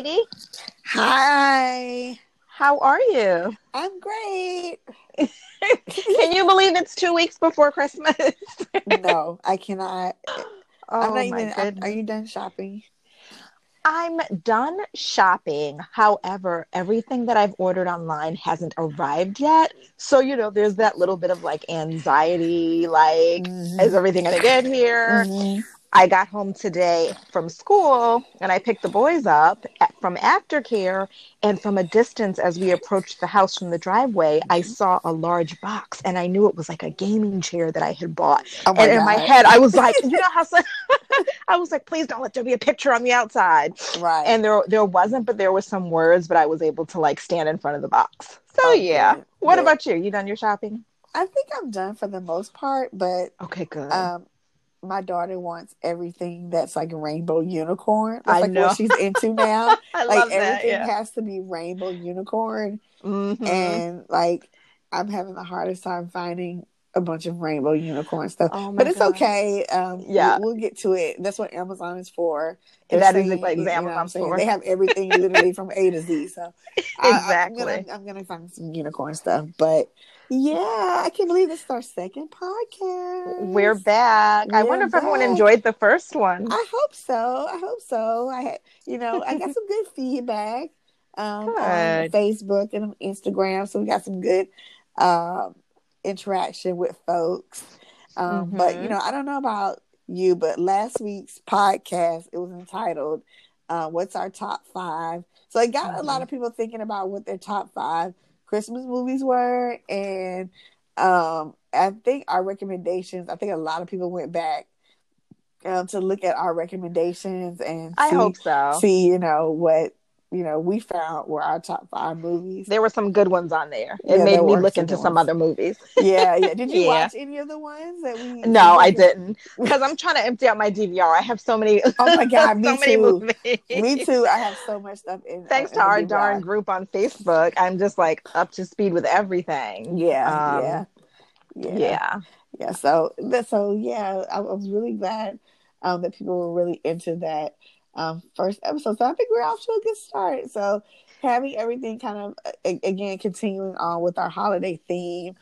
lady. Hi. How are you? I'm great. Can you believe it's 2 weeks before Christmas? No, I cannot. Are you done shopping? I'm done shopping. However, everything that I've ordered online hasn't arrived yet. So, you know, there's that little bit of like anxiety, like, is everything going to get here? Mm-hmm. I got home today from school and I picked the boys up from aftercare, and from a distance as we approached the house from the driveway, I saw a large box and I knew it was like a gaming chair that I had bought. Oh my God. In my head, I was like, you know how I was like, please don't let there be a picture on the outside. Right. And there wasn't, but there were some words, but I was able to like stand in front of the box. So okay. Yeah. What about you? You done your shopping? I think I'm done for the most part, but okay, good. My daughter wants everything that's like rainbow unicorn. That's like what she's into now. I like love everything that, has to be rainbow unicorn. Mm-hmm. And like I'm having the hardest time finding a bunch of rainbow unicorn stuff. Oh but it's gosh. Okay. We'll get to it. That's what Amazon is for. And that is like Amazon for. They have everything literally from A to Z. So exactly. I'm gonna find some unicorn stuff. But yeah, I can't believe this is our second podcast. We're back. I wonder if everyone enjoyed the first one. I hope so. I got some good feedback on Facebook and on Instagram. So we got some good interaction with folks. But I don't know about you, but last week's podcast, it was entitled What's Our Top 5? So it got a lot of people thinking about what their top 5 Christmas movies were, and I think our recommendations, I think a lot of people went back to look at our recommendations and see what we found were our top 5 movies. There were some good ones on there. It made me look into some other movies. Yeah. Did you watch any of the ones that we? No, I didn't, because I'm trying to empty out my DVR. I have so many. Oh my God, me too. Me too. I have so much stuff in. Thanks to our darn group on Facebook, I'm just like up to speed with everything. Yeah. So I was really glad that people were really into that. First episode, so I think we're off to a good start. So having everything kind of again continuing on with our holiday theme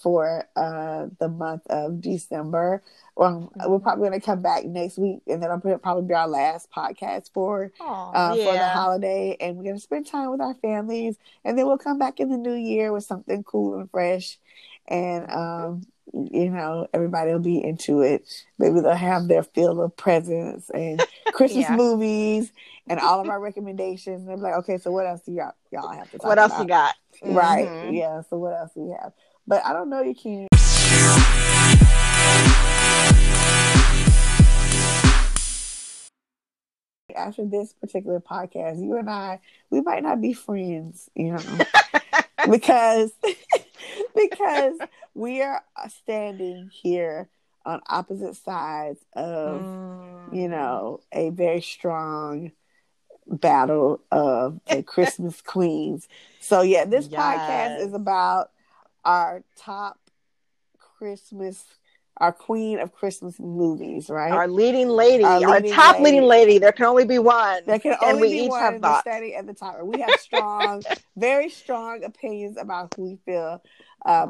for the month of December. We're probably going to come back next week, and then it'll probably be our last podcast for the holiday. And we're going to spend time with our families, and then we'll come back in the new year with something cool and fresh. And everybody will be into it. Maybe they'll have their feel of presents and Christmas movies and all of our recommendations. And they'll be like, okay, so what else do y'all have to talk about? What else you got? Right. Mm-hmm. Yeah, so what else do we have? But I don't know, you can't. After this particular podcast, you and I, we might not be friends, because we are standing here on opposite sides of, a very strong battle of the Christmas queens. So, this podcast is about our top Christmas, our queen of Christmas movies, right? Our leading lady, leading lady. There can only be one. There can only be one. And we're standing at the top. We have strong, very strong opinions about who we feel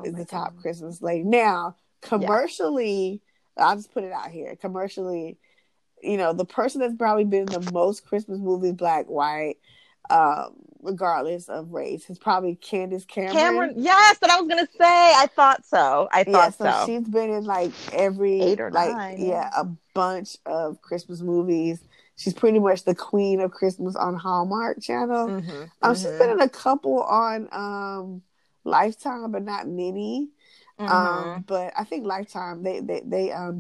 is the top Christmas lady. Now, commercially, I'll just put it out here. Commercially, the person that's probably been in the most Christmas movies, black, white, regardless of race, is probably Candace Cameron. Yes, that I was gonna say. I thought so. So she's been in like every 8 or 9. A bunch of Christmas movies. She's pretty much the queen of Christmas on Hallmark Channel. She's been in a couple on Lifetime, but not many. But I think Lifetime they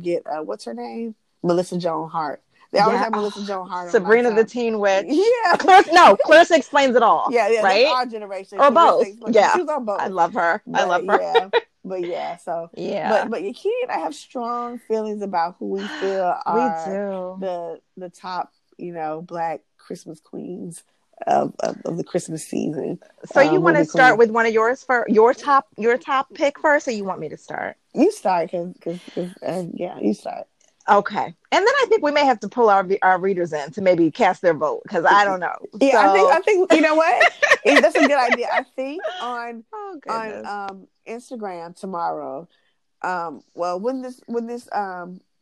get what's her name? Melissa Joan Hart. They always have Melissa Joan Hart. Sabrina the Teen Witch. Yeah. Clarissa Explains It All. Yeah, right? Our generation. Or both. She was on both. I love her. But you can't. I have strong feelings about who we feel are the top, black Christmas queens of the Christmas season. So you want to start with one of yours for your top pick first, or you want me to start? You start, because you start. Okay. And then I think we may have to pull our readers in to maybe cast their vote, because I don't know. Yeah, so. I think you know what? That's a good idea. I think on Instagram tomorrow, when this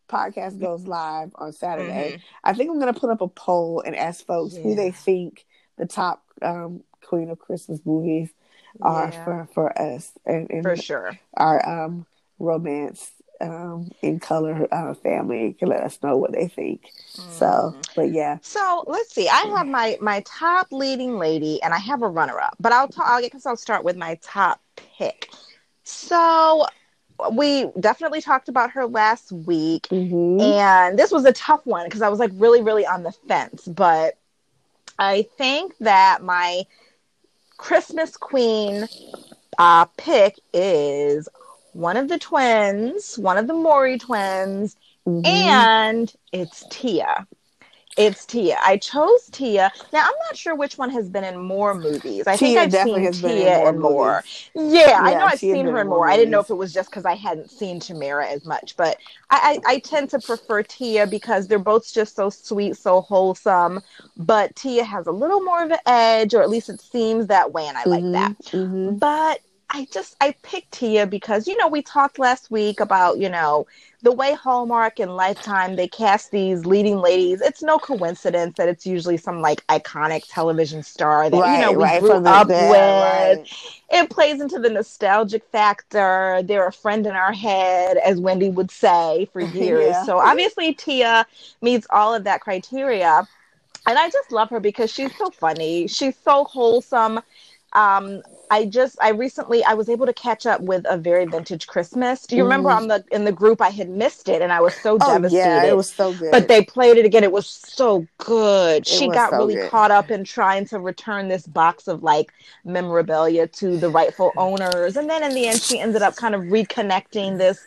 podcast goes live on Saturday, mm-hmm. I think I'm going to put up a poll and ask folks who they think the top Queen of Christmas movies are for us. And for sure. Our romance in color family can let us know what they think. So, but yeah. So let's see. I have my top leading lady, and I have a runner up. But I'll start with my top pick. So we definitely talked about her last week, mm-hmm. and this was a tough one because I was like really, really on the fence. But I think that my Christmas Queen pick is one of the twins, one of the Mowry twins, mm-hmm. and it's Tia. It's Tia. I chose Tia. Now, I'm not sure which one has been in more movies. I think I've seen Tia in more. Yeah, I know I've seen her in more. I didn't know if it was just because I hadn't seen Tamara as much. But I tend to prefer Tia because they're both just so sweet, so wholesome. But Tia has a little more of an edge, or at least it seems that way, and I like that. Mm-hmm. But I picked Tia because, you know, we talked last week about, you know, the way Hallmark and Lifetime, they cast these leading ladies. It's no coincidence that it's usually some like iconic television star that, we grew up with. It plays into the nostalgic factor. They're a friend in our head, as Wendy would say, for years. Yeah. So obviously Tia meets all of that criteria. And I just love her because she's so funny. She's so wholesome. I was able to catch up with A Very Vintage Christmas. Do you remember in the group I had missed it and I was so devastated. Yeah, it was so good. But they played it again. It was so good. She got really caught up in trying to return this box of like memorabilia to the rightful owners. And then in the end, she ended up kind of reconnecting this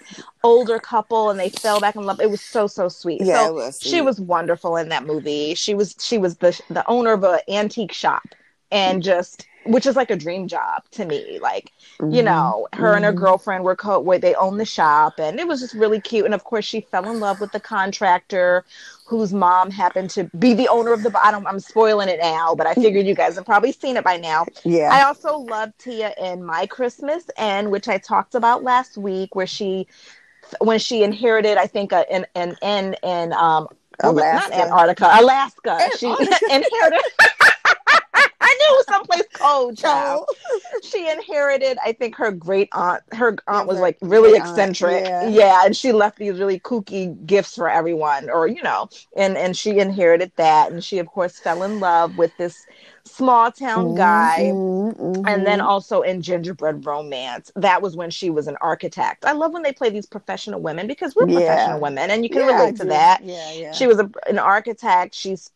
older couple and they fell back in love. It was so, so sweet. Yeah, so it was sweet. She was wonderful in that movie. She was the owner of an antique shop and just... which is like a dream job to me. Like, you know, her and her girlfriend were where they own the shop, and it was just really cute. And of course, she fell in love with the contractor, whose mom happened to be the owner of the. I'm spoiling it now, but I figured you guys have probably seen it by now. Yeah. I also love Tia in My Christmas Inn, which I talked about last week, where when she inherited, I think, an inn in Alaska. She inherited. It was someplace cold, child. She inherited, I think, her great aunt. Her aunt was like really eccentric. Yeah, and she left these really kooky gifts for everyone, or you know, and she inherited that, and she of course fell in love with this small town guy, and then also in Gingerbread Romance, that was when she was an architect. I love when they play these professional women because we're professional women, and you can relate to that. Yeah, yeah. She was an architect. She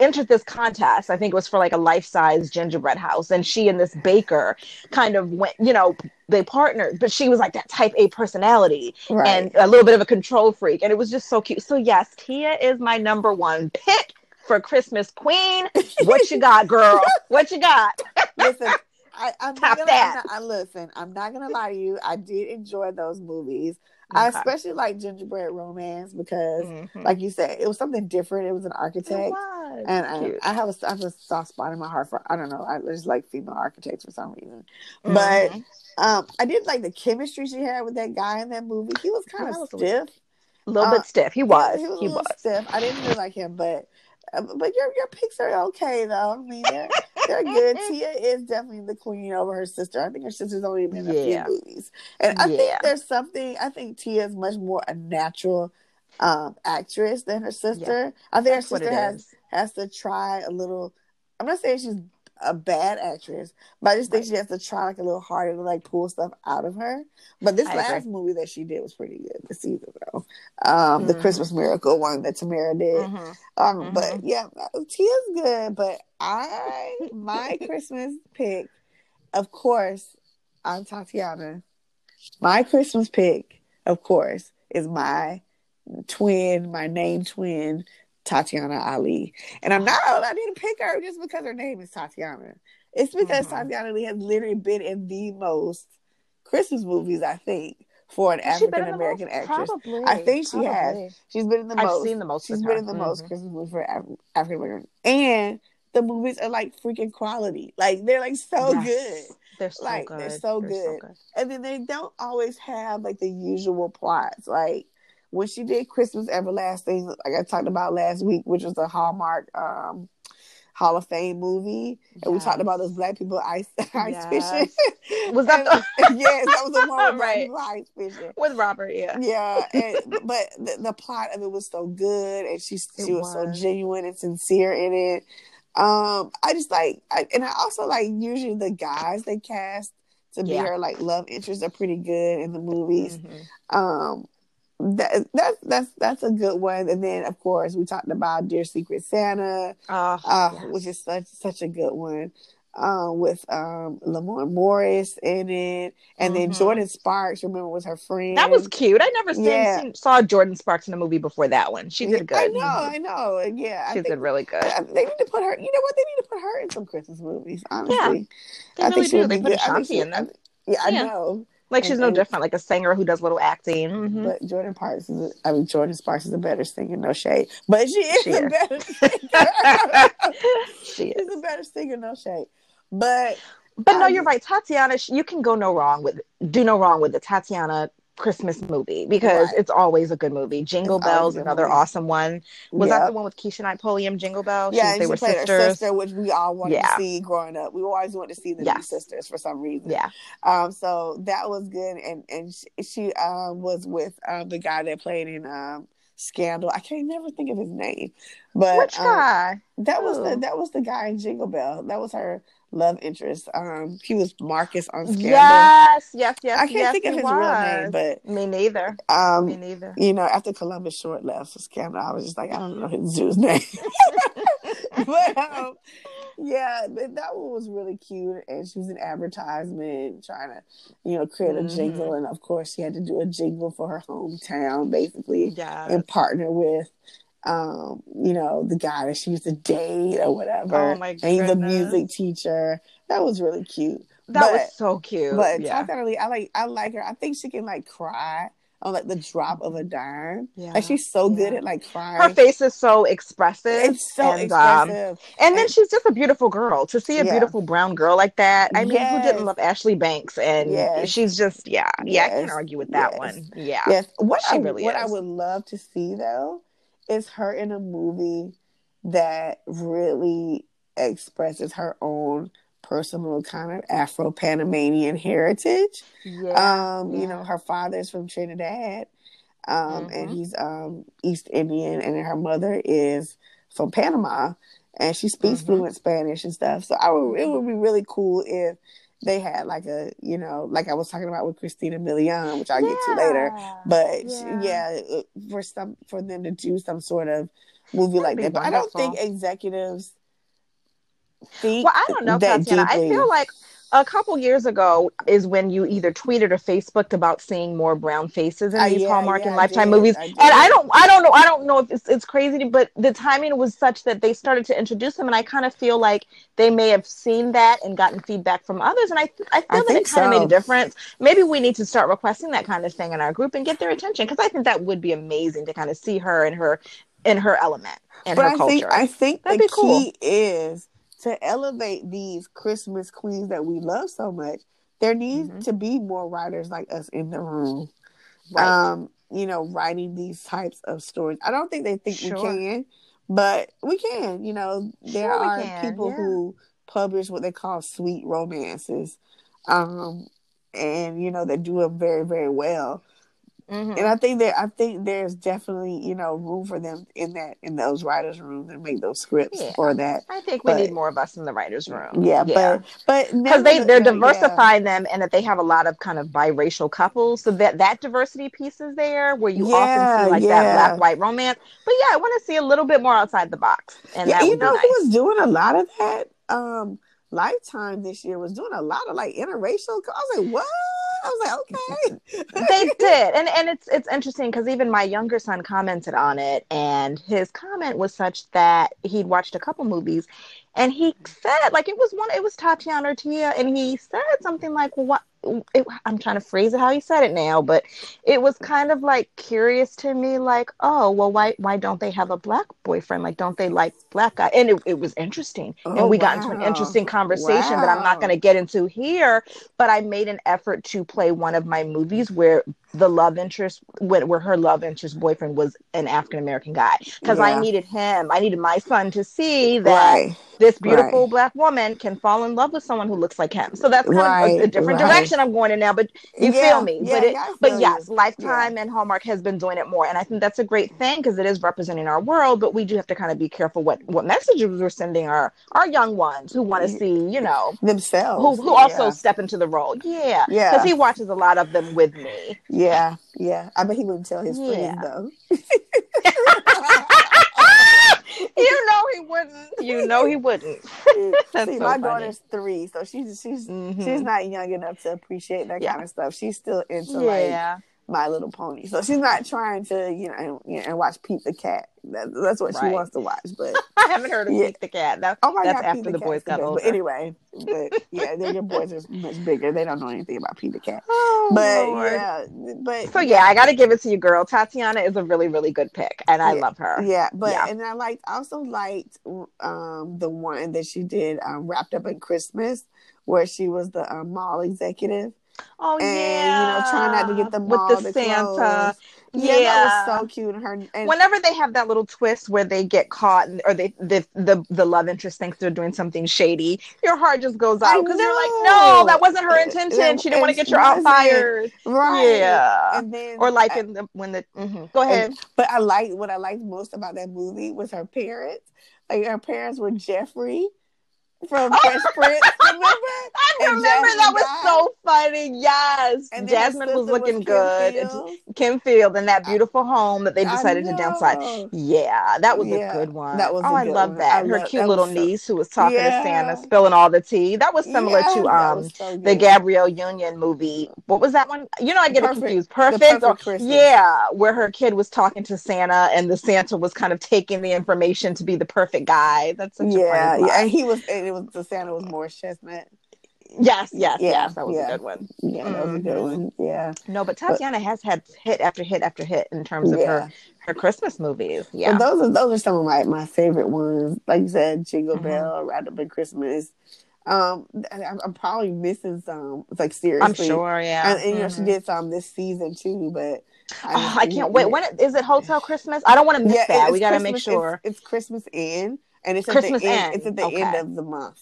entered this contest. I think it was for like a life-size gingerbread house, and she and this baker kind of went. You know, they partnered, but she was like that type A personality and a little bit of a control freak, and it was just so cute. So yes, Tia is my number one pick for Christmas Queen. What you got, girl? What you got? Listen, I'm not gonna lie to you. I did enjoy those movies. Okay. I especially like Gingerbread Romance because, like you said, it was something different. It was an architect, and I have a soft spot in my heart for, I don't know, I just like female architects for some reason. Mm-hmm. But I did like the chemistry she had with that guy in that movie. He was kind of stiff, a little bit stiff. He was stiff. I didn't really like him, but your picks are okay though. I mean, they're good. Tia is definitely the queen over her sister. I think her sister's only been in a few movies, and I think there's something. I think Tia is much more a natural actress than her sister. Yeah. I think her sister has to try a little. I'm not saying she's a bad actress, but I just think she has to try like a little harder to like pull stuff out of her. But this last movie that she did was pretty good this season though. The Christmas Miracle one that Tamara did. But yeah, Tia's good. But my Christmas pick, of course, I'm Tatyana. My Christmas pick, of course, is my named twin, Tatyana Ali. And I didn't pick her just because her name is Tatyana. It's because Tatyana Ali has literally been in the most Christmas movies, I think, for an African American actress. Probably. I think she has. She's been in the most. I've seen the most. She's been in the most Christmas movie for African Americans, and the movies are like freaking quality. Like they're like so good. They're so like, good. They're so good. And then they don't always have like the usual plots. Like when she did Christmas Everlasting, like I talked about last week, which was a Hallmark Hall of Fame movie, and we talked about those black people ice fishing. Was that? Yes, that was the one with ice fishing with Robert. Yeah. And, but the plot of it was so good, and she was so genuine and sincere in it. I also usually the guys they cast to be her like love interests are pretty good in the movies. Mm-hmm. That's a good one. And then of course we talked about Dear Secret Santa, which is such a good one, with Lamorne Morris in it, and then Jordan Sparks, remember, was her friend. That was cute. I never saw Jordan Sparks in a movie before that one. She did good. I know. Yeah, she did really good. They need to put her. You know what? They need to put her in some Christmas movies. Honestly, yeah, I really think she would be good. I know. Like, she's no different. Like, a singer who does little acting. Mm-hmm. But Jordan Sparks is a better singer, no shade. But she is a better singer. She's a better singer, no shade. But no, you're right. Tatyana, you can do no wrong with the Tatyana Christmas movie, because it's always a good movie. Jingle Bell's another awesome one. Was that the one with Keisha Knight Pulliam, Jingle Bell? Yeah, they were sisters. Her sister, which we all wanted to see growing up. We always wanted to see the two sisters for some reason. Yeah. So that was good, and she was with the guy that played in Scandal. I can't never think of his name, but which guy? That was the guy in Jingle Bell. That was her love interest. He was Marcus on Scandal. Yes. I can't think of his real name, but me neither. You know, after Columbus Short left for Scandal, I was just like, I don't know his dude's name. But but that one was really cute, and she was an advertisement trying to, you know, create a jingle, and of course she had to do a jingle for her hometown, basically, and partner with you know, the guy that she used to date or whatever. Oh my goodness. And he's a music teacher. That was really cute. That was so cute. But Tatyana, I like her. I think she can like cry on like the drop of a dime. Yeah. Like she's so good at like crying. Her face is so expressive. It's so expressive. And then she's just a beautiful girl. To see a beautiful brown girl like that. I mean, who didn't love Ashley Banks? And she's just I can't argue with that one. Yeah. Yes. What I would love to see though is her in a movie that really expresses her own personal kind of Afro-Panamanian heritage. Yeah, you know, her father is from Trinidad, and he's East Indian, and her mother is from Panama, and she speaks fluent Spanish and stuff. So it would be really cool if they had like a, you know, like I was talking about with Christina Milian, which I'll get to later. But for them to do some sort of movie like that. But wonderful. I don't think executives think. Well, I don't know, Tatyana. I feel like a couple years ago is when you either tweeted or Facebooked about seeing more brown faces in these Hallmark and Lifetime movies. I don't know if it's crazy, but the timing was such that they started to introduce them, and I kind of feel like they may have seen that and gotten feedback from others, and I feel that it kind of made a difference. Maybe we need to start requesting that kind of thing in our group and get their attention, because I think that would be amazing to kind of see her and her in her element and her culture. I think that'd be cool. Key is to elevate these Christmas queens that we love so much. There needs to be more writers like us in the room, right. You know, writing these types of stories. I don't think they think we can, but we can. You know, there are people who publish what they call sweet romances, and you know, they do it very, very well. Mm-hmm. And I think there's definitely, you know, room for them in those writers' rooms and make those scripts for that. I think we need more of us in the writers' room. But because they're diversifying them, and that they have a lot of kind of biracial couples, so that diversity piece is there where you often see like that black-white romance. But I want to see a little bit more outside the box. And that you know, nice. Who was doing a lot of that? Lifetime this year was doing a lot of like interracial. I was like, what? I was like, okay. They did. And it's interesting because even my younger son commented on it, and his comment was such that he'd watched a couple movies, and he said, like, it was Tatyana or Tia, and he said something like, well, I'm trying to phrase it how he said it now, but it was kind of like curious to me, like, oh, well, why don't they have a black boyfriend? Like, don't they like black guy? And it was interesting. Oh, and we got into an interesting conversation that I'm not going to get into here, but I made an effort to play one of my movies where the love interest, where her love interest boyfriend was an African-American guy. Because I needed him. I needed my son to see that this beautiful black woman can fall in love with someone who looks like him. So that's kind of a different direction I'm going in now, but you feel me. Yeah, but yes, Lifetime and Hallmark has been doing it more. And I think that's a great thing because it is representing our world, but we do have to kind of be careful what messages we're sending our young ones who want to see, you know, themselves, who also step into the role. Yeah. Yeah. Because he watches a lot of them with me. Yeah. Yeah. I bet he wouldn't tell his friend though. You know he wouldn't. That's so my funny. Daughter's 3, so she's not young enough to appreciate that kind of stuff. She's still into like My Little Pony, so she's not trying to and watch Pete the Cat. That's what she wants to watch. But I haven't heard of Pete the Cat. That's after the boys got older. But anyway, your boys are much bigger. They don't know anything about Pete the Cat. Oh, But I got to give it to you, girl. Tatyana is a really, really good pick, and I love her. Yeah, and I liked the one that she did Wrapped Up in Christmas, where she was the mall executive. Oh, and, trying not to get the mall with the Santa. Clothes. Yeah, that was so cute. And whenever they have that little twist where they get caught, or the love interest thinks they're doing something shady, your heart just goes out because they're like, no, that wasn't her intention. She didn't want to get your aunt fired, right? Yeah, and then, go ahead. But what I liked most about that movie was her parents. Like her parents were Jeffrey from Fresh Prince. Remember? I remember that was so funny. Yes, and Jasmine was looking good. Kim Field in that beautiful home that they decided to downsize. Yeah, that was a good one. That was I love that. Her cute little niece who was talking to Santa, spilling all the tea. That was similar to the Gabrielle Union movie. What was that one? You know, I get it confused. Perfect or, where her kid was talking to Santa, and the Santa was kind of taking the information to be the perfect guy. That's such a funny and he was. And it was the Santa was Morris Chestnut. Yes, that was a good one. Yeah, that was a good one. Yeah. No, but Tatyana has had hit after hit after hit in terms of her Christmas movies. Yeah, but those are some of my favorite ones. Like you said, Jingle Bell, Wrapped Up in Christmas. I'm probably missing some. It's like seriously, I'm sure. Yeah, and she did some this season too, but. I can't wait. When is it? Hotel Christmas? I don't want to miss that. We got to make sure it's Christmas Inn, and it's Christmas Inn. It's at the end of the month.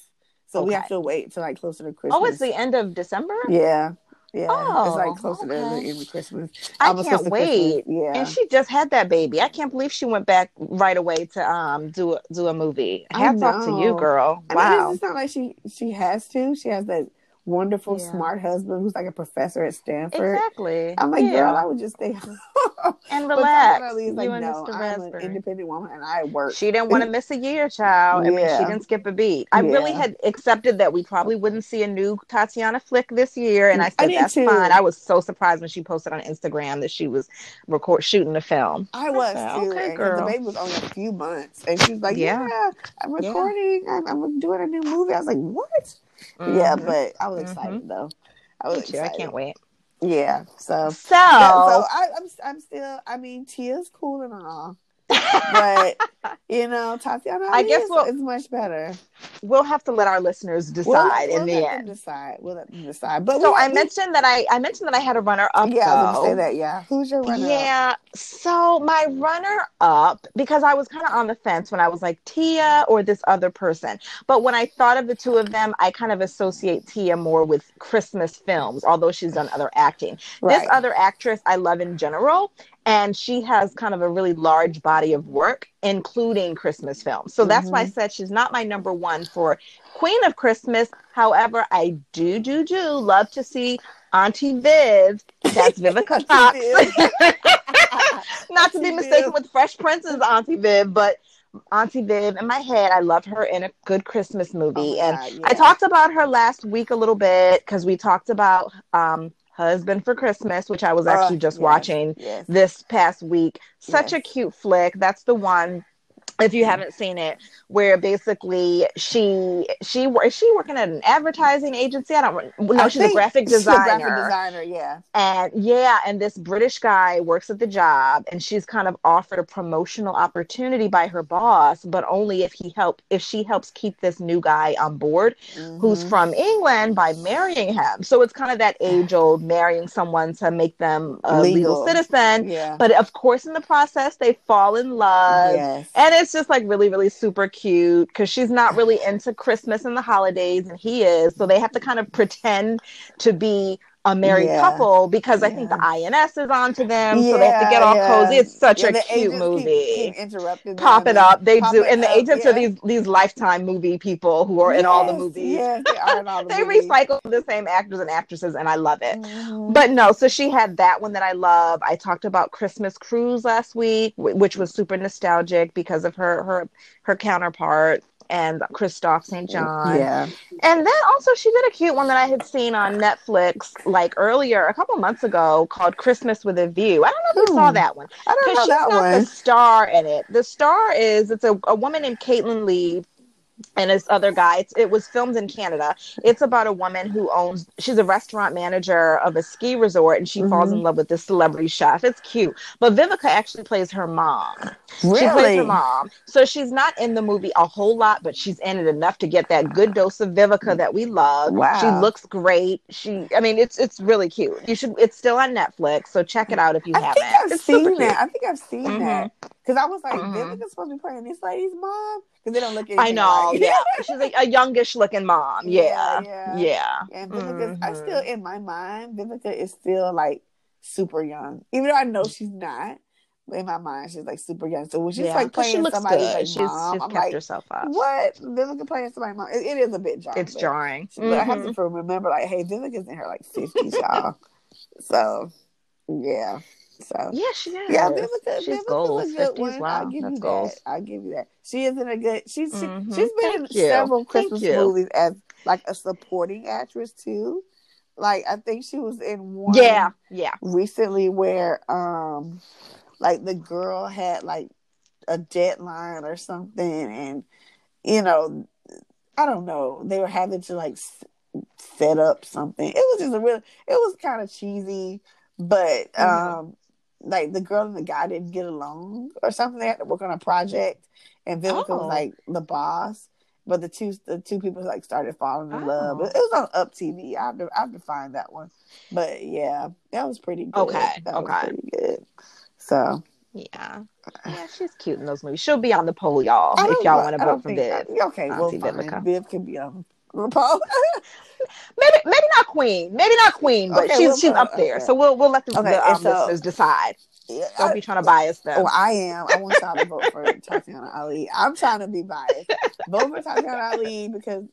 So we have to wait till like closer to Christmas. Oh, it's the end of December? Yeah. Yeah. Oh, it's like closer to the end of Christmas. I can't wait. Yeah. And she just had that baby. I can't believe she went back right away to do a movie. Hats off to you, girl. Wow. It's not like she has to. She has that wonderful, smart husband who's like a professor at Stanford. Exactly. I'm like, girl, I would just stay home and relax. But Tatyana like, no, I'm an independent woman and I work. She didn't want to miss a year, child. Yeah. I mean, she didn't skip a beat. I really had accepted that we probably wouldn't see a new Tatyana flick this year, and I said, that's fine. I was so surprised when she posted on Instagram that she was shooting the film. I was too. Okay, girl. The baby was only a few months, and she was like, I'm recording. Yeah. I'm doing a new movie. I was like, what? Yeah, but I was excited though. I was excited. I can't wait. Yeah, so I'm still. I mean, Tia's cool and all, but Tatyana, I guess it's much better. We'll have to let our listeners decide in the end. We'll let them decide. But so I mentioned that I had a runner up. Yeah, I was gonna say that. Yeah, who's your runner up? Yeah, so my runner up, because I was kind of on the fence when I was like Tia or this other person, but when I thought of the two of them, I kind of associate Tia more with Christmas films, although she's done other acting. Right. This other actress I love in general. And she has kind of a really large body of work, including Christmas films. So that's why I said she's not my number one for Queen of Christmas. However, I do love to see Auntie Viv. That's Vivica Fox. Not to be mistaken with Fresh Prince's Auntie Viv, but Auntie Viv in my head. I love her in a good Christmas movie. I talked about her last week a little bit because we talked about... Husband for Christmas, which I was actually just watching this past week. Such a cute flick. That's the one. if you haven't seen it, where basically she working at an advertising agency. She's a graphic designer. She's a graphic designer, yeah. And this British guy works at the job, and she's kind of offered a promotional opportunity by her boss, but only if she helps keep this new guy on board, mm-hmm. who's from England, by marrying him. So it's kind of that age-old marrying someone to make them a legal citizen. Yeah. But of course, in the process, they fall in love, yes. and it's just like really, really super cute, because she's not really into Christmas and the holidays, and he is. So they have to kind of pretend to be a married couple, because I think the INS is on to them, so they have to get all cozy. It's such a cute movie. Keep pop it up. They do. And the agents are these Lifetime movie people who are in all the movies. Yes, they are in all the movies. They recycle the same actors and actresses, and I love it. Mm-hmm. But no, so she had that one that I love. I talked about Christmas Cruise last week, which was super nostalgic because of her counterpart. And Christophe St. John. Yeah. And then also she did a cute one that I had seen on Netflix a couple months ago, called Christmas with a View. I don't know if you saw that one. I don't know that one. Because she's not the star in it. The star is, it's a woman named Caitlin Lee and this other guy. It was filmed in Canada. It's about a woman who she's a restaurant manager of a ski resort, and she mm-hmm. falls in love with this celebrity chef. It's cute. But Vivica actually plays her mom. Really? She plays her mom. So she's not in the movie a whole lot, but she's in it enough to get that good dose of Vivica that we love. Wow. She looks great. It's really cute. It's still on Netflix, so check it out if you haven't. I think I've seen mm-hmm. that. Because I was like, mm-hmm. Vivica's supposed to be playing this lady's mom? Because they don't look anything. I know, like she's a youngish-looking mom. Yeah. And Vivica's, I still, in my mind, Vivica is still, super young. Even though I know she's not. But in my mind, she's, super young. So when she's, playing somebody's mom, she's kept herself up. What? Vivica playing somebody's mom? It is a bit jarring. It's jarring. But I have to remember, hey, Vivica's in her, 50s, y'all. So, yeah. So yeah, she is. Yeah, she's gold. 50s, wow, that's gold. I'll give you that. She is in a good. She's been in several Christmas movies as a supporting actress too. I think she was in one. Yeah. Recently, where the girl had a deadline or something, and I don't know, they were having to set up something. It was just it was kind of cheesy. But, the girl and the guy didn't get along or something. They had to work on a project, and Vivica was, the boss. But the two people, started falling in love. It was on Up TV. I have to find that one. But, yeah, that was pretty good. That was pretty good. So... Yeah, she's cute in those movies. She'll be on the poll, y'all, if y'all want to vote for Viv. Okay, we'll see Vivica. Viv can be on the poll. Maybe not Queen. Maybe not Queen, but she's up there. Okay. So we'll let the listeners decide. Don't be trying to bias them. Oh, I am. I want y'all to vote for Tatyana Ali. I'm trying to be biased. Vote for Tatyana Ali because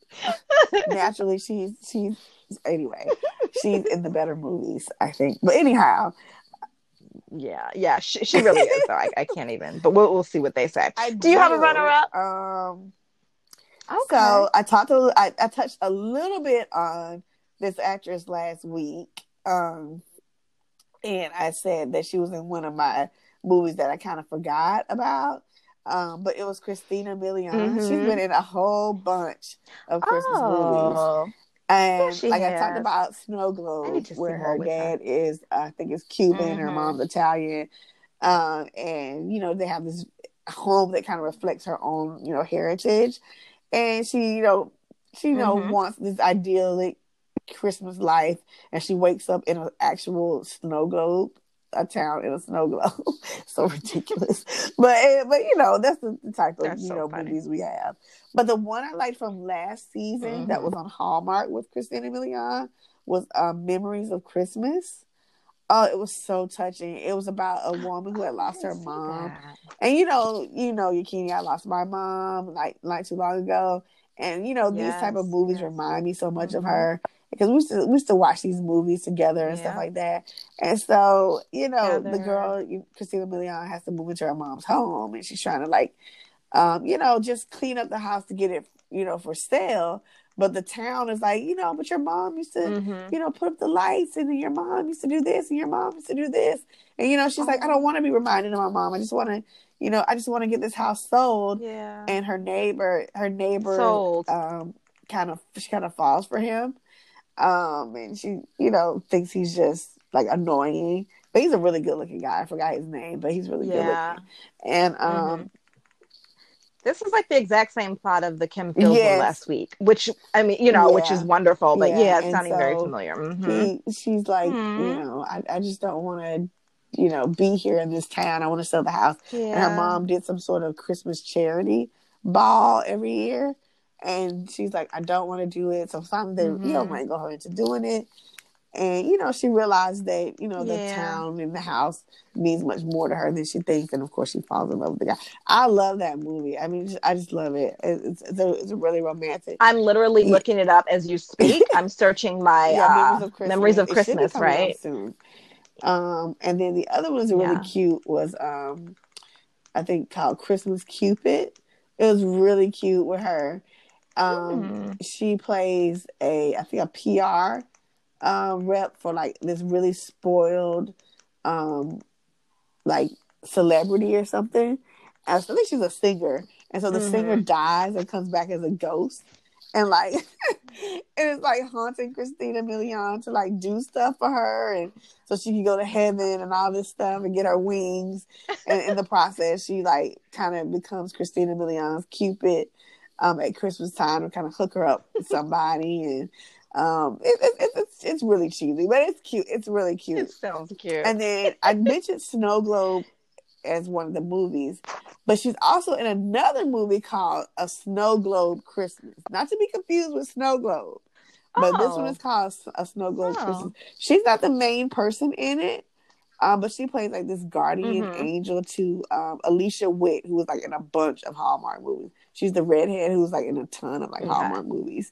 naturally she's in the better movies, I think. But anyhow. Yeah, she really is. So I can't even. But we'll see what they say. Do you have a runner up? Okay. So I touched a little bit on this actress last week, and I said that she was in one of my movies that I kind of forgot about, but it was Christina Milian. Mm-hmm. She's been in a whole bunch of Christmas movies. And I talked about Snow Globe, where her dad is, I think it's Cuban, mm-hmm. her mom's Italian, and they have this home that kind of reflects her own, heritage, and she, she mm-hmm. wants this idyllic Christmas life, and she wakes up in an actual snow globe, a town in a snow globe, so ridiculous. but that's the type of movies we have. But the one I liked from last season mm-hmm. that was on Hallmark with Christina Milian was Memories of Christmas. Oh, it was so touching. It was about a woman who had lost her mom, and Yakini, I lost my mom not too long ago, and these type of movies remind me so much mm-hmm. of her, because we used to watch these movies together and stuff like that. And so the girl Christina Milian has to move into her mom's home, and she's trying to just clean up the house to get it for sale. But the town is but your mom used to, mm-hmm. Put up the lights, and then your mom used to do this, and your mom used to do this. And, she's I don't want to be reminded of my mom. I just want to, you know, I just want to get this house sold. Yeah. And her neighbor sold. She kind of falls for him. And she, you know, thinks he's just like annoying, but he's a really good looking guy. I forgot his name, but he's really good looking. And this is like the exact same plot of the Kim Fields last week, which I mean, you know, which is wonderful, but it's sounding very familiar. She's like, you know, I just don't want to, you know, be here in this town. I want to sell the house. Yeah. And her mom did some sort of Christmas charity ball every year. And she's like, I don't want to do it. So sometimes they, you know, might go her into doing it. And, you know, she realized that, you know, the town and the house means much more to her than she thinks. And, of course, she falls in love with the guy. I love that movie. I mean, I just love it. It's really romantic. I'm literally looking it up as you speak. I'm searching my Memories of Christmas, right? Soon. And then the other one's really cute was, I think, called Christmas Cupid. It was really cute with her. She plays a PR rep for like this really spoiled like celebrity or something. I think she's a singer, and so the singer dies and comes back as a ghost, and like it's like haunting Christina Milian to like do stuff for her, and so she can go to heaven and all this stuff and get her wings. And in the process, she like kind of becomes Christina Milian's Cupid at Christmas time and kind of hook her up with somebody and. It's really cheesy, but it's cute. It's really cute. It sounds cute. And then I mentioned Snow Globe as one of the movies, but she's also in another movie called A Snow Globe Christmas. Not to be confused with Snow Globe, but this one is called A Snow Globe Christmas. She's not the main person in it, but she plays like this guardian angel to Alicia Witt, who was like in a bunch of Hallmark movies. She's the redhead who's like in a ton of like Hallmark movies.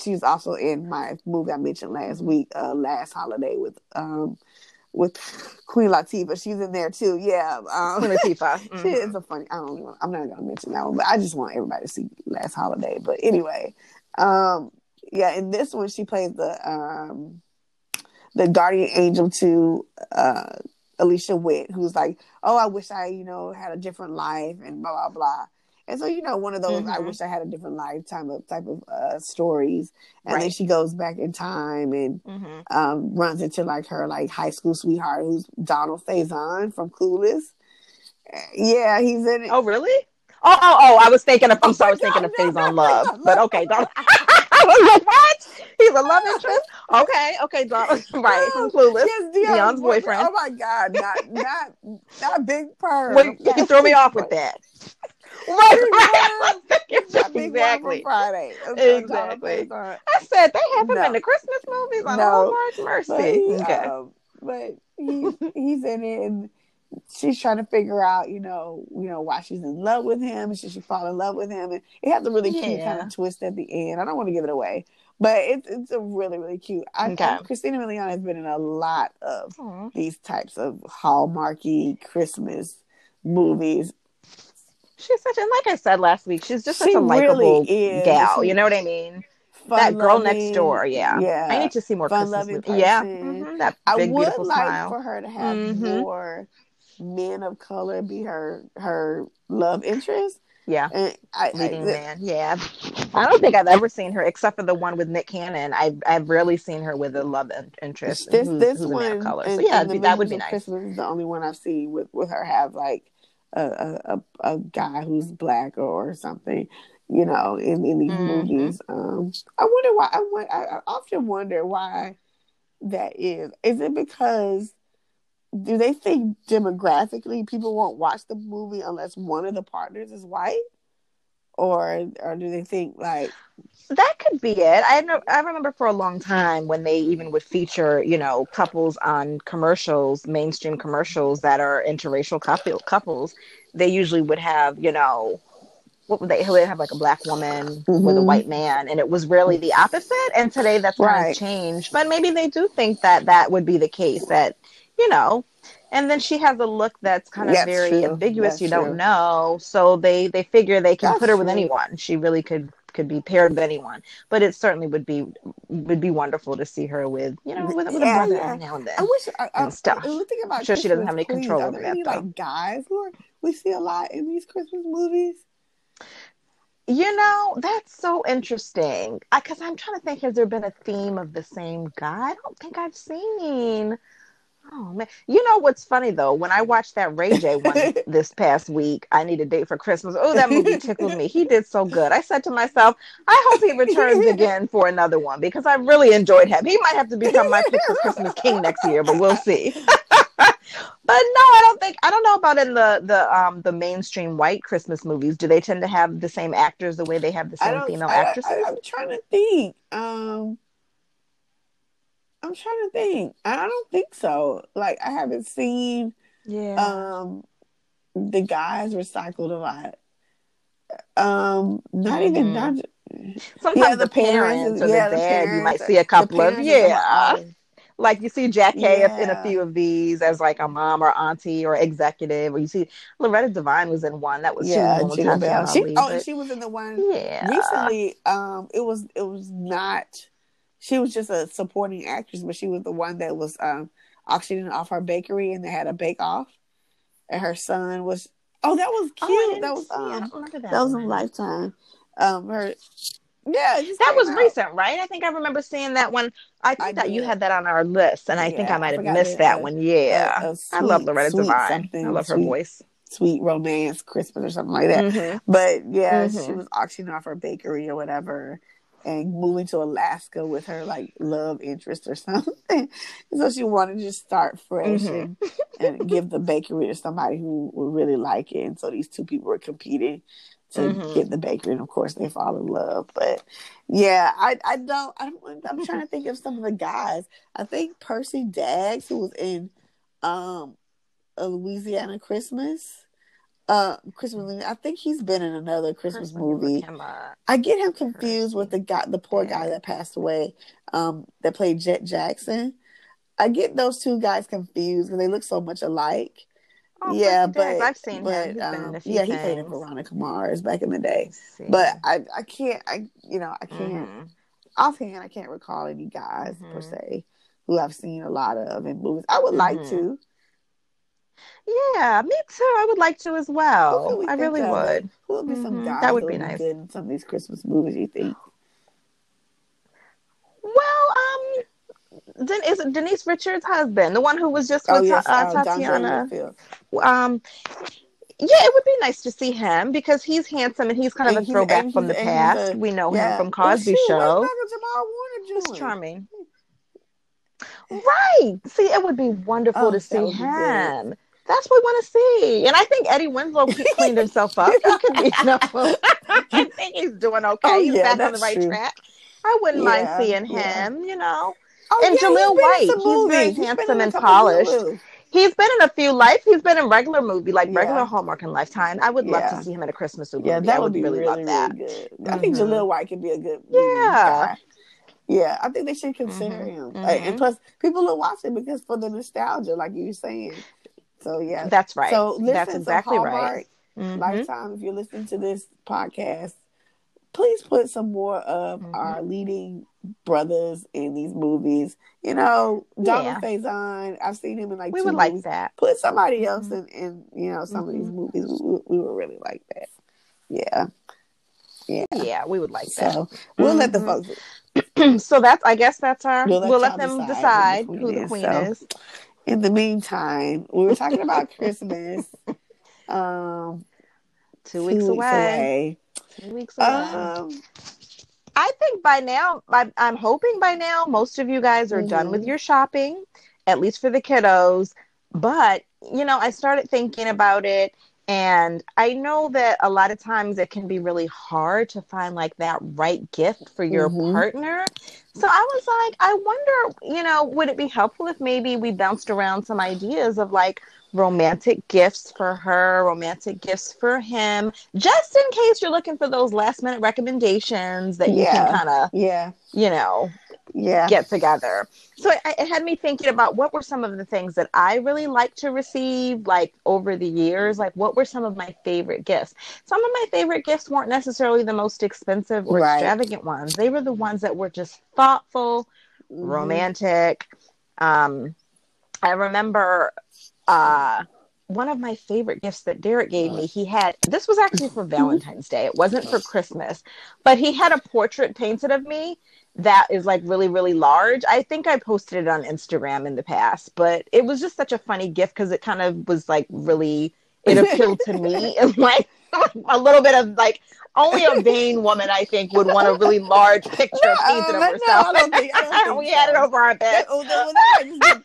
She's also in my movie I mentioned last week, Last Holiday with Queen Latifah. She's in there too. Yeah, Queen Latifah. It's a funny. I'm not gonna mention that one, but I just want everybody to see Last Holiday. But anyway, in this one she plays the guardian angel to Alicia Witt, who's like, oh, I wish I had a different life and blah blah blah. And so, you know, one of those, I wish I had a different lifetime of type of stories. And then she goes back in time and runs into like her like high school sweetheart, who's Donald Faison from Clueless. Yeah, he's in it. Oh, really? Oh! I was thinking of Faison Love, but okay, Donald. I was like, what? He's a love interest. Okay, Donald. Right, from Clueless. Yes, Dion's boyfriend. Oh my God, not Big Purr. Well, you threw me off with that. Right. Exactly. Friday. Exactly. I said they have him in the Christmas movies on Lord's mercy. But he's in it, and she's trying to figure out, you know, why she's in love with him, and she should fall in love with him, and it has a really cute kind of twist at the end. I don't want to give it away, but it's a really really cute. I think Christina Milian has been in a lot of these types of Hallmarky Christmas movies. She's such, and like I said last week, she's just such a likable gal. You know what I mean? That girl next door, yeah. I need to see more Christmas movies. Yeah, that big beautiful smile. I would like for her to have more men of color be her love interest. Yeah, leading man. Yeah, I don't think I've ever seen her except for the one with Nick Cannon. I've rarely seen her with a love interest. This who's one, a man of color. So yeah, that would be nice. Christmas is the only one I've seen with her have like. A guy who's black or something, you know, in these movies. I wonder why. I often wonder why that is. Is it because do they think demographically people won't watch the movie unless one of the partners is white, or do they think like that could be it? I remember for a long time when they even would feature, you know, couples on commercials, mainstream commercials that are interracial couples. They usually would have, you know, they would have like a black woman with a white man, and it was really the opposite. And today that's kind of changed, but maybe they do think that would be the case. That, you know. And then she has a look that's kind of very ambiguous. You don't know. So they figure they can put her with anyone. She really could be paired with anyone. But it certainly would be wonderful to see her with, you know, with a brother now and then. I wish I was thinking about. I'm sure she doesn't have any control over that. Like guys who are we see a lot in these Christmas movies. You know, that's so interesting. Because I'm trying to think, has there been a theme of the same guy? I don't think I've seen. Oh, man. You know what's funny, though? When I watched that Ray J one this past week, I Need a Date for Christmas. Oh, that movie tickled me. He did so good. I said to myself, I hope he returns again for another one because I really enjoyed him. He might have to become my pick for Christmas King next year, but we'll see. But no, I don't know about in the mainstream white Christmas movies. Do they tend to have the same actors the way they have the same female actresses? I'm trying to think. I don't think so. Like, I haven't seen. Yeah. The guys recycled a lot. Not mm-hmm. even not. Sometimes the parents or the dad. You might see a couple of Like, you see Jackie in a few of these as, like, a mom or auntie or executive. Or you see Loretta Devine was in one. That was Jingle Bell. She was in the one recently. It was not. She was just a supporting actress, but she was the one that was auctioning off her bakery, and they had a bake off. And her son was. Oh, that was cute. Oh, that was a Lifetime. Yeah, that was recent, right? I think I remember seeing that one. I thought you had that on our list, and I think I might have missed that one. Yeah, I love Loretta Devine. I love her voice. Sweet Romance Christmas or something like that. Mm-hmm. But yeah, she was auctioning off her bakery or whatever, and moving to Alaska with her like love interest or something. So she wanted to just start fresh and give the bakery to somebody who would really like it. And so these two people were competing to get the bakery, and of course they fall in love. But yeah, I'm trying to think of some of the guys. I think Percy Daggs, who was in A Louisiana Christmas. I think he's been in another Christmas movie. I get him confused with the poor guy that passed away, that played Jet Jackson. I get those two guys confused because they look so much alike. Oh, yeah, but I've seen him. He played in Veronica Mars back in the day. But I can't offhand. I can't recall any guys per se who I've seen a lot of in movies. I would like to. Yeah, me too. I would like to as well. I really would. Who would be some guys that would be nice in some of these Christmas movies? You think? Well, then is Denise Richards' husband, the one who was just with Tatyana? Yeah, it would be nice to see him because he's handsome and he's kind of a throwback from the past. We know him from Cosby Show. He's charming. Right. See, it would be wonderful to see him. Good. That's what we want to see. And I think Eddie Winslow cleaned himself up. He could be I think he's doing okay. He's back on the right track. I wouldn't mind seeing him, you know. And Jaleel White. He's very handsome and polished. He's been in a few life. He's been in regular movie, like regular Hallmark and Lifetime. I would love to see him in a Christmas movie. Yeah, that would be really, really love that. Really good. I think Jaleel White could be a good guy. Yeah, I think they should consider him. And plus, people are watching because for the nostalgia, like you were saying. So, yeah. That's right. So, listen, that's exactly Hallmark, right. Lifetime, if you're listening to this podcast, please put some more of our leading brothers in these movies. You know, Donald Faison, I've seen him in like two movies. Like that. Put somebody else in you know, some of these movies. We would really like that. Yeah. Yeah. Yeah, we would like that. So, we'll let the folks... So that's our. We'll let them decide who the queen is. In the meantime, we were talking about Christmas. 2 weeks away. 2 weeks away. I think by now, I'm hoping by now, most of you guys are done with your shopping, at least for the kiddos. But you know, I started thinking about it. And I know that a lot of times it can be really hard to find like that right gift for your partner. So I was like, I wonder, you know, would it be helpful if maybe we bounced around some ideas of like romantic gifts for her, romantic gifts for him, just in case you're looking for those last minute recommendations that you can kind of, you know, get together. So it had me thinking about what were some of the things that I really like to receive, like over the years, like what were some of my favorite gifts? Some of my favorite gifts weren't necessarily the most expensive or extravagant ones. They were the ones that were just thoughtful, romantic. I remember one of my favorite gifts that Derek gave me, he had, this was actually for Valentine's Day. It wasn't for Christmas, but he had a portrait painted of me that is like really, really large. I think I posted it on Instagram in the past, but it was just such a funny gift because it kind of was like really, it appealed to me. And like a little bit of like, only a vain woman, I think, would want a really large picture painted of herself. No, I don't think we had it over our bed. I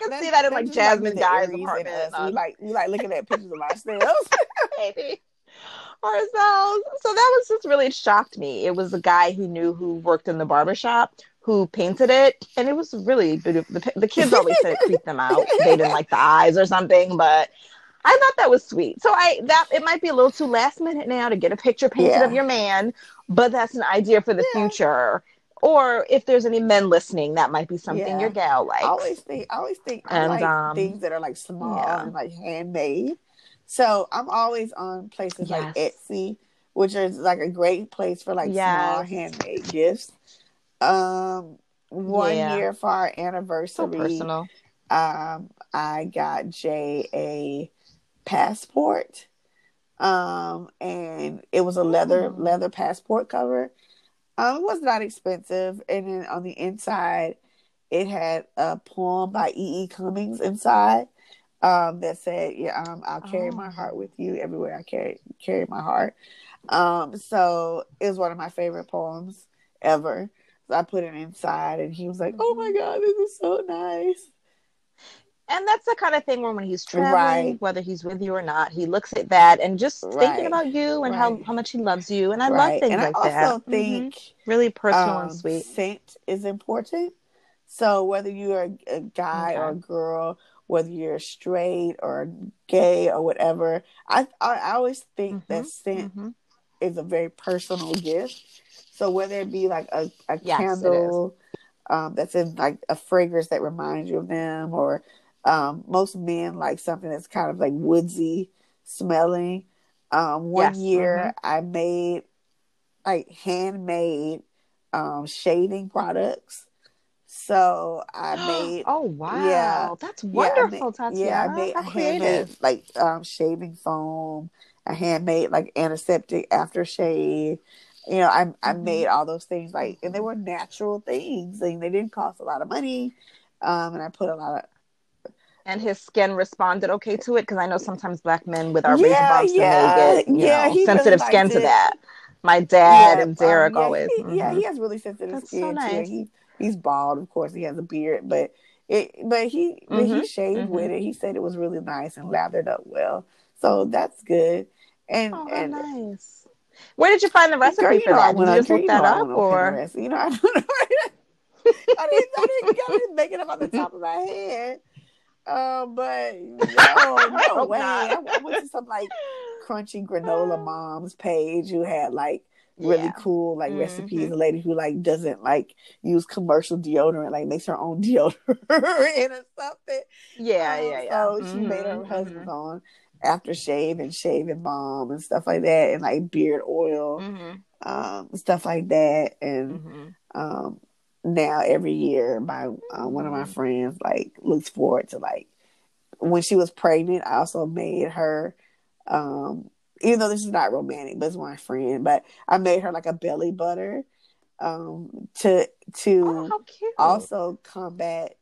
can see that in like Jasmine Dyer's apartment. We like looking at pictures of ourselves, maybe ourselves. So that was just really, it shocked me. It was a guy who worked in the barbershop who painted it, and it was really beautiful. The kids always said it creeped them out. They didn't like the eyes or something, but I thought that was sweet. So it might be a little too last minute now to get a picture painted of your man, but that's an idea for the future. Or if there's any men listening, that might be something your gal likes. I always think things that are like small and like handmade. So I'm always on places like Etsy, which is like a great place for like small handmade gifts. One year for our anniversary, so personal. I got Jay a passport, and it was a leather passport cover. It was not expensive, and then on the inside it had a poem by E.E. Cummings inside that said, I'll carry my heart with you everywhere I carry my heart. So it was one of my favorite poems ever, so I put it inside, and he was like, oh my god, this is so nice. And that's the kind of thing where when he's traveling, whether he's with you or not, he looks at that and just thinking about you and how much he loves you. And I love things like that. And I also think really personal and sweet. Scent is important. So whether you're a guy or a girl, whether you're straight or gay or whatever, I always think that scent is a very personal gift. So whether it be like a candle that's in like a fragrance that reminds you of them, or most men like something that's kind of like woodsy smelling. One year I made like handmade shaving products. So I made that's wonderful, Tatyana. Yeah, I made handmade like shaving foam. I handmade like antiseptic aftershave. You know, I made all those things, like, and they were natural things, and they didn't cost a lot of money. And I put a lot of. And his skin responded okay to it, because I know sometimes black men with our razor bumps and they get sensitive skin to that. My dad and Derek always. He has really sensitive skin. So nice. He's bald, of course. He has a beard, but he shaved with it. He said it was really nice and lathered up well. So that's good. And nice. Where did you find the recipe for that? Did you just look that up, or I don't know. I didn't make it up on the top of my head. But no way! I went to some like crunchy granola mom's page who had like really cool like recipes. A lady who like doesn't like use commercial deodorant, like makes her own deodorant or something. So she made her husband's on aftershave and shaving balm and stuff like that, and like beard oil, stuff like that. And now every year my one of my friends like looks forward to, like, when she was pregnant, I also made her even though this is not romantic, but it's my friend, but I made her like a belly butter to also combat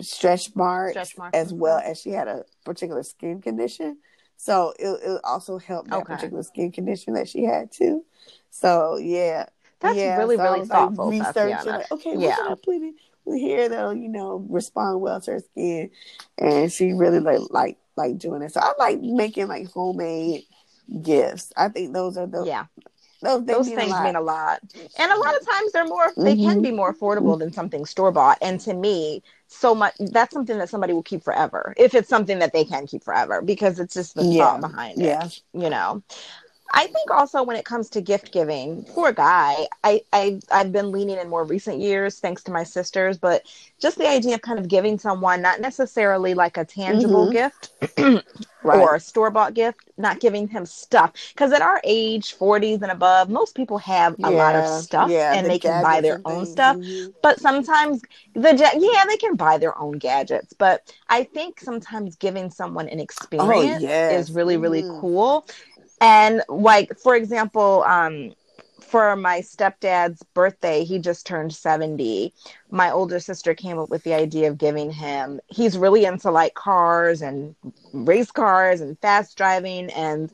stretch marks as well as she had a particular skin condition, so it also helped that particular skin condition that she had too. So really thoughtful. Research, like, what should I put in here that'll respond well to her skin? And she really like doing it. So I like making like homemade gifts. I think those are the Those things mean a lot. And a lot of times they can be more affordable than something store-bought. And to me, so much, that's something that somebody will keep forever, if it's something that they can keep forever, because it's just the thought behind it, I think also when it comes to gift giving, poor guy, I've been leaning in more recent years, thanks to my sisters, but just the idea of kind of giving someone, not necessarily like a tangible gift, right. or a store-bought gift, not giving him stuff. Because at our age, 40s and above, most people have a lot of stuff and they can buy their own stuff. Mm-hmm. But sometimes, they can buy their own gadgets. But I think sometimes giving someone an experience is really, really cool. And like, for example, for my stepdad's birthday, he just turned 70. My older sister came up with the idea of giving him, he's really into like cars and race cars and fast driving. And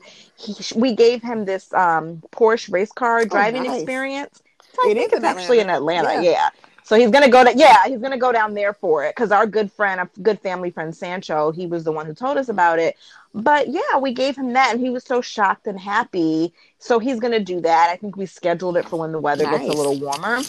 we gave him this Porsche race car driving experience. So I think it's actually in Atlanta. Yeah. So he's going to go down there for it. Cause our good family friend, Sancho, he was the one who told us about it. But yeah, we gave him that and he was so shocked and happy. So he's going to do that. I think we scheduled it for when the weather gets a little warmer.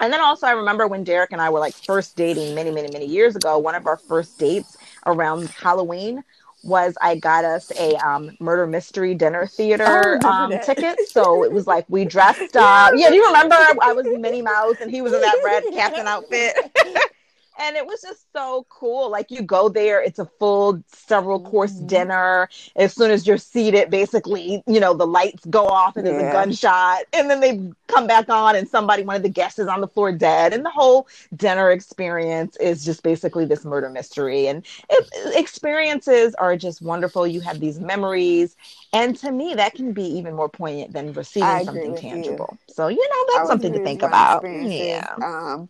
And then also I remember when Derek and I were like first dating many, many, many years ago, one of our first dates around Halloween was I got us a murder mystery dinner theater ticket. So it was like we dressed up. Yeah, do you remember? I was Minnie Mouse and he was in that red captain outfit. And it was just so cool. Like you go there, it's a full several course dinner. As soon as you're seated, basically, you know, the lights go off and there's a gunshot and then they come back on and one of the guests is on the floor dead. And the whole dinner experience is just basically this murder mystery. And experiences are just wonderful. You have these memories. And to me, that can be even more poignant than receiving something tangible. You. So, you know, that's something to think about. Yeah.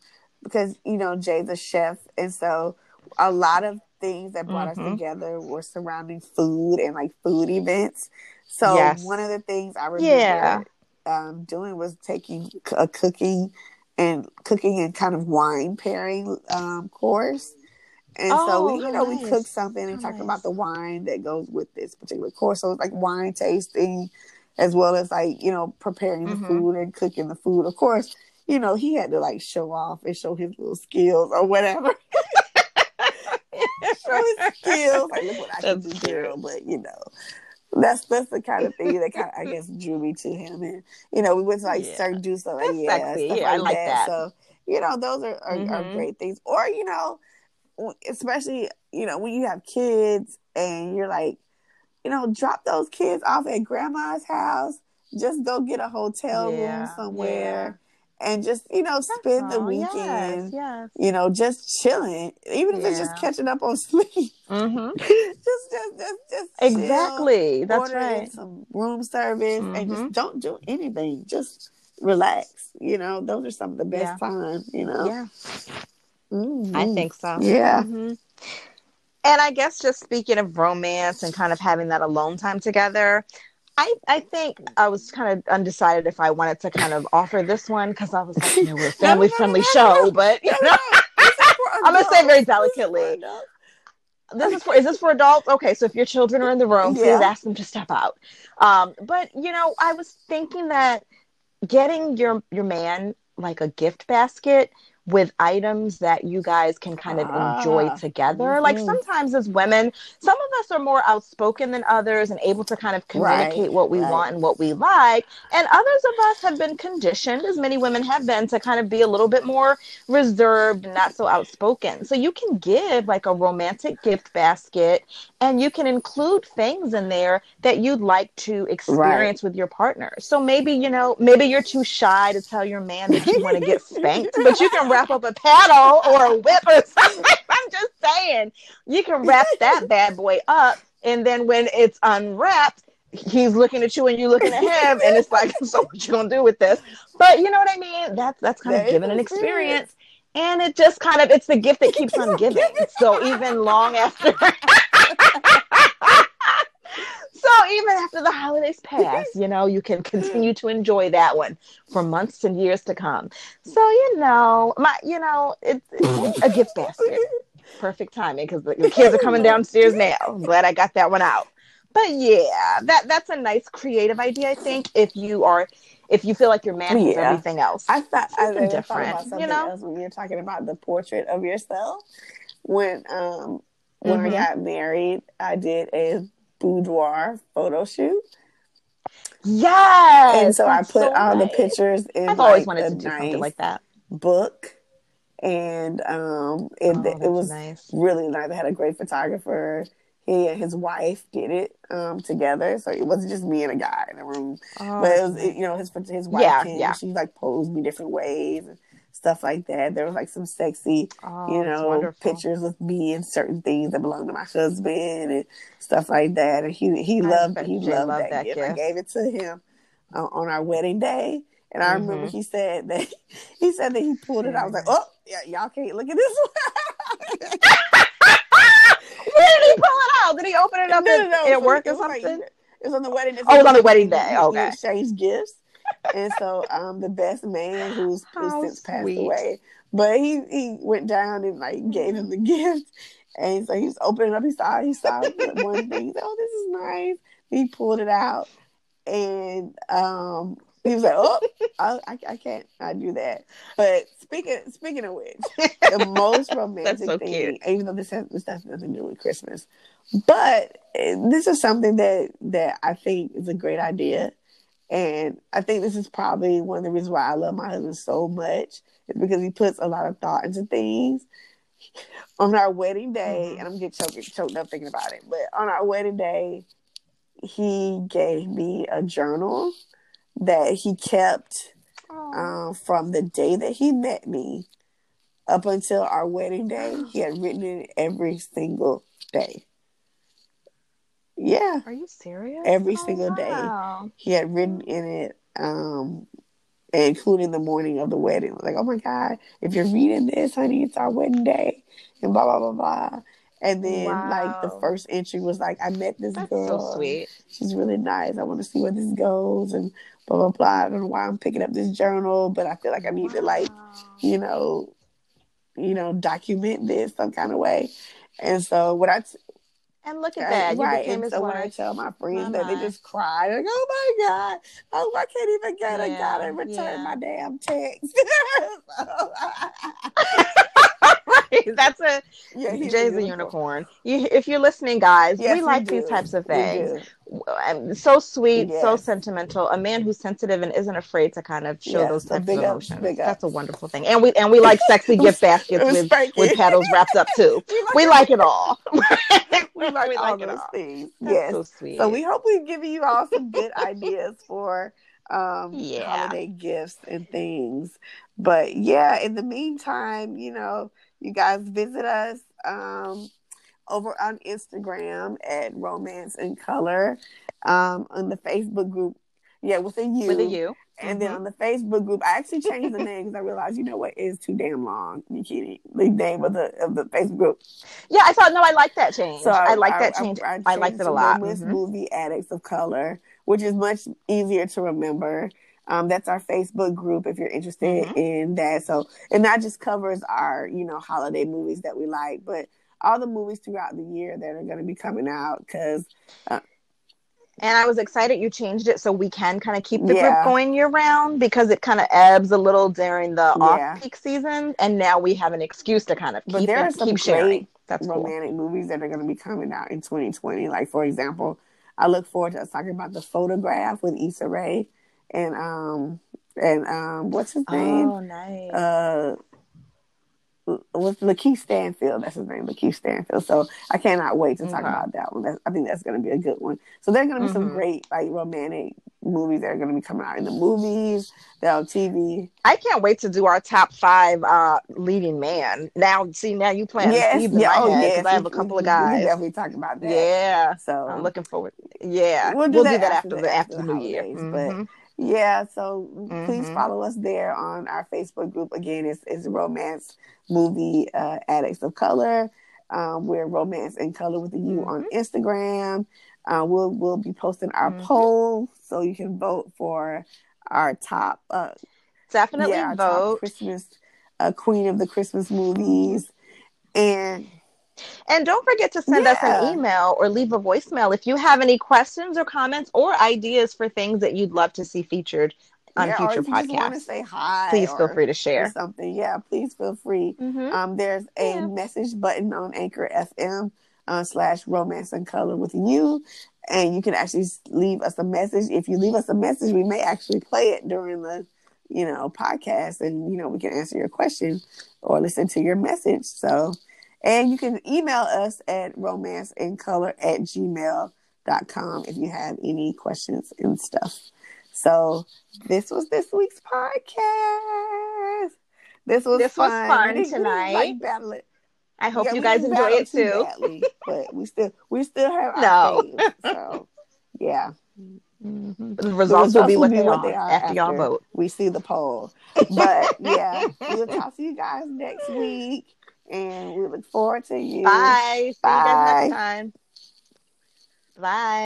Because, you know, Jay's a chef. And so a lot of things that brought us together were surrounding food and like food events. So one of the things I remember doing was taking a cooking and kind of wine pairing course. And so we cooked something and talked about the wine that goes with this particular course. So it was like wine tasting as well as like, you know, preparing the food and cooking the food, of course. You know, he had to like show off and show his little skills or whatever. Show his skills. Like, look what I can do, girl. But you know, that's the kind of thing that kind of, I guess, drew me to him. And you know, we went to like Cirque du Soleil. I like that. So you know, those are great things. Or you know, especially you know when you have kids and you're like, you know, drop those kids off at grandma's house. Just go get a hotel room somewhere. Yeah. And just, you know, spend the weekend, you know, just chilling. Even if it's just catching up on sleep. Mm-hmm. just exactly. Chill, that's right. Some room service and just don't do anything. Just relax. You know, those are some of the best times, you know. Yeah. Mm-hmm. I think so. Yeah. Mm-hmm. And I guess just speaking of romance and kind of having that alone time together, I think I was kind of undecided if I wanted to kind of offer this one because I was like, you know, we're a family-friendly show, but you know, I'm going to say very delicately. Is this for adults? Okay, so if your children are in the room, please ask them to step out. But, you know, I was thinking that getting your man like a gift basket with items that you guys can kind of enjoy together. Mm-hmm. Like sometimes as women, some of us are more outspoken than others and able to kind of communicate what we want and what we like. And others of us have been conditioned, as many women have been, to kind of be a little bit more reserved and not so outspoken. So you can give like a romantic gift basket and you can include things in there that you'd like to experience with your partner. So maybe, you know, maybe you're too shy to tell your man that you want to get spanked, but you can wrap up a paddle or a whip or something. I'm just saying, you can wrap that bad boy up, and then when it's unwrapped, he's looking at you and you looking at him, and it's like, so what you gonna do with this? But you know what I mean? That's kind of giving an experience, and it just kind of it's the gift that keeps on giving. So even long after, so even after the holidays pass, you know, you can continue to enjoy that one for months and years to come. So, you know, it's a gift basket. Perfect timing because the kids are coming downstairs now. I'm glad I got that one out. But yeah, that's a nice creative idea, I think, if you feel like your man is everything else. I thought about something else when you're talking about the portrait of yourself. When I got married, I did a boudoir photo shoot. Yes. And so I put the pictures in I've always wanted to do something like that. Book. And it was nice. Really nice. I had a great photographer. he and his wife did it together. So it wasn't just me and a guy in the room. Oh. But it was, you know, his wife came. Yeah. She like posed me different ways and stuff like that. There was like some sexy, you know, pictures with me and certain things that belong to my husband and stuff like that. And he loved that gift. I gave it to him on our wedding day. And I remember he said that he pulled it out. I was like, oh, yeah, y'all can't look at this one. Where did he pull it out? Did he open it up at work or something? Like, it was on the wedding day. Oh, it was on the wedding day. Okay. He exchanged gifts. And so the best man who's since passed away. But he went down and like gave him the gift. And so he was opening up. He saw one thing. He said, oh, this is nice. He pulled it out. And he was like, oh, I can't not do that. But speaking of which, the most romantic thing, even though this has nothing to do with Christmas, but this is something that I think is a great idea. And I think this is probably one of the reasons why I love my husband so much, is because he puts a lot of thought into things. On our wedding day, and I'm getting choked up thinking about it, but on our wedding day, he gave me a journal that he kept from the day that he met me up until our wedding day. He had written it every single day. Yeah. Are you serious? Every single day. He had written in it, including the morning of the wedding. Like, oh my God, if you're reading this, honey, it's our wedding day. And blah, blah, blah, blah. And then, like, the first entry was like, I met this girl. That's so sweet. She's really nice. I want to see where this goes and blah, blah, blah. I don't know why I'm picking up this journal, but I feel like I need to, like, you know, document this some kind of way. And so when and look at that. Right. And so when I tell my friends that, they just cry. They're like, oh my God. Oh, I can't even get a guy to return my damn text. That's a Jay's a unicorn. If you're listening, guys, yes, we like these types of things. So sweet, so sentimental. A man who's sensitive and isn't afraid to kind of show those types of emotions. That's a wonderful thing. And we like sexy gift baskets with petals wrapped up too. We like it all. We like all those things. That's so sweet. So we hope we've given you all some good ideas for holiday gifts and things. But yeah, in the meantime, you know, you guys visit us over on Instagram at Romance in Color, on the Facebook group. Yeah, with a U. And then on the Facebook group, I actually changed the name because I realized, you know what, it's too damn long. You kidding? The name of the Facebook group. Yeah, I thought, no, I like that change. So I like that change. I liked it a lot. Movie Addicts of Color, which is much easier to remember. That's our Facebook group if you're interested in that. So it not just covers our, you know, holiday movies that we like, but all the movies throughout the year that are going to be coming out. Because and I was excited you changed it so we can kind of keep the group going year round, because it kind of ebbs a little during the off-peak season, and now we have an excuse to kind of keep sharing. That's romantic movies that are going to be coming out in 2020. Like, for example, I look forward to us talking about The Photograph with Issa Rae. And what's his name? Oh, nice. With Lakeith Stanfield. That's his name, Lakeith Stanfield. So I cannot wait to talk about that one. I think that's going to be a good one. So there are going to be some great, like, romantic movies that are going to be coming out in the movies, they're on TV. I can't wait to do our top 5 leading man. Now, see, now you plan. Yes, I have a couple of guys. We definitely talk about that. Yeah, so I'm looking forward. Yeah, we'll do that after the New Year. But yeah, so please follow us there on our Facebook group. Again, it's Romance Movie Addicts of Color. We're Romance in Color with a U on Instagram. We'll be posting our poll so you can vote for our top top Christmas Queen of the Christmas movies. And don't forget to send us an email or leave a voicemail if you have any questions or comments or ideas for things that you'd love to see featured on future podcasts. Or if you just want to say hi, please feel free to share something. Yeah, please feel free. There's a message button on Anchor FM / Romance in Color with you, and you can actually leave us a message. If you leave us a message, we may actually play it during the podcast, and you know we can answer your question or listen to your message. So. And you can email us at romanceincolor@gmail.com if you have any questions and stuff. So this was this week's podcast. This was fun tonight. Like battling. I hope you guys enjoy it too. Badly, but we still have our faves, so yeah. Mm-hmm. The results will be what they are after y'all vote. We see the poll. But yeah, we'll talk to you guys next week. And we look forward to you. Bye. See you guys next time. Bye.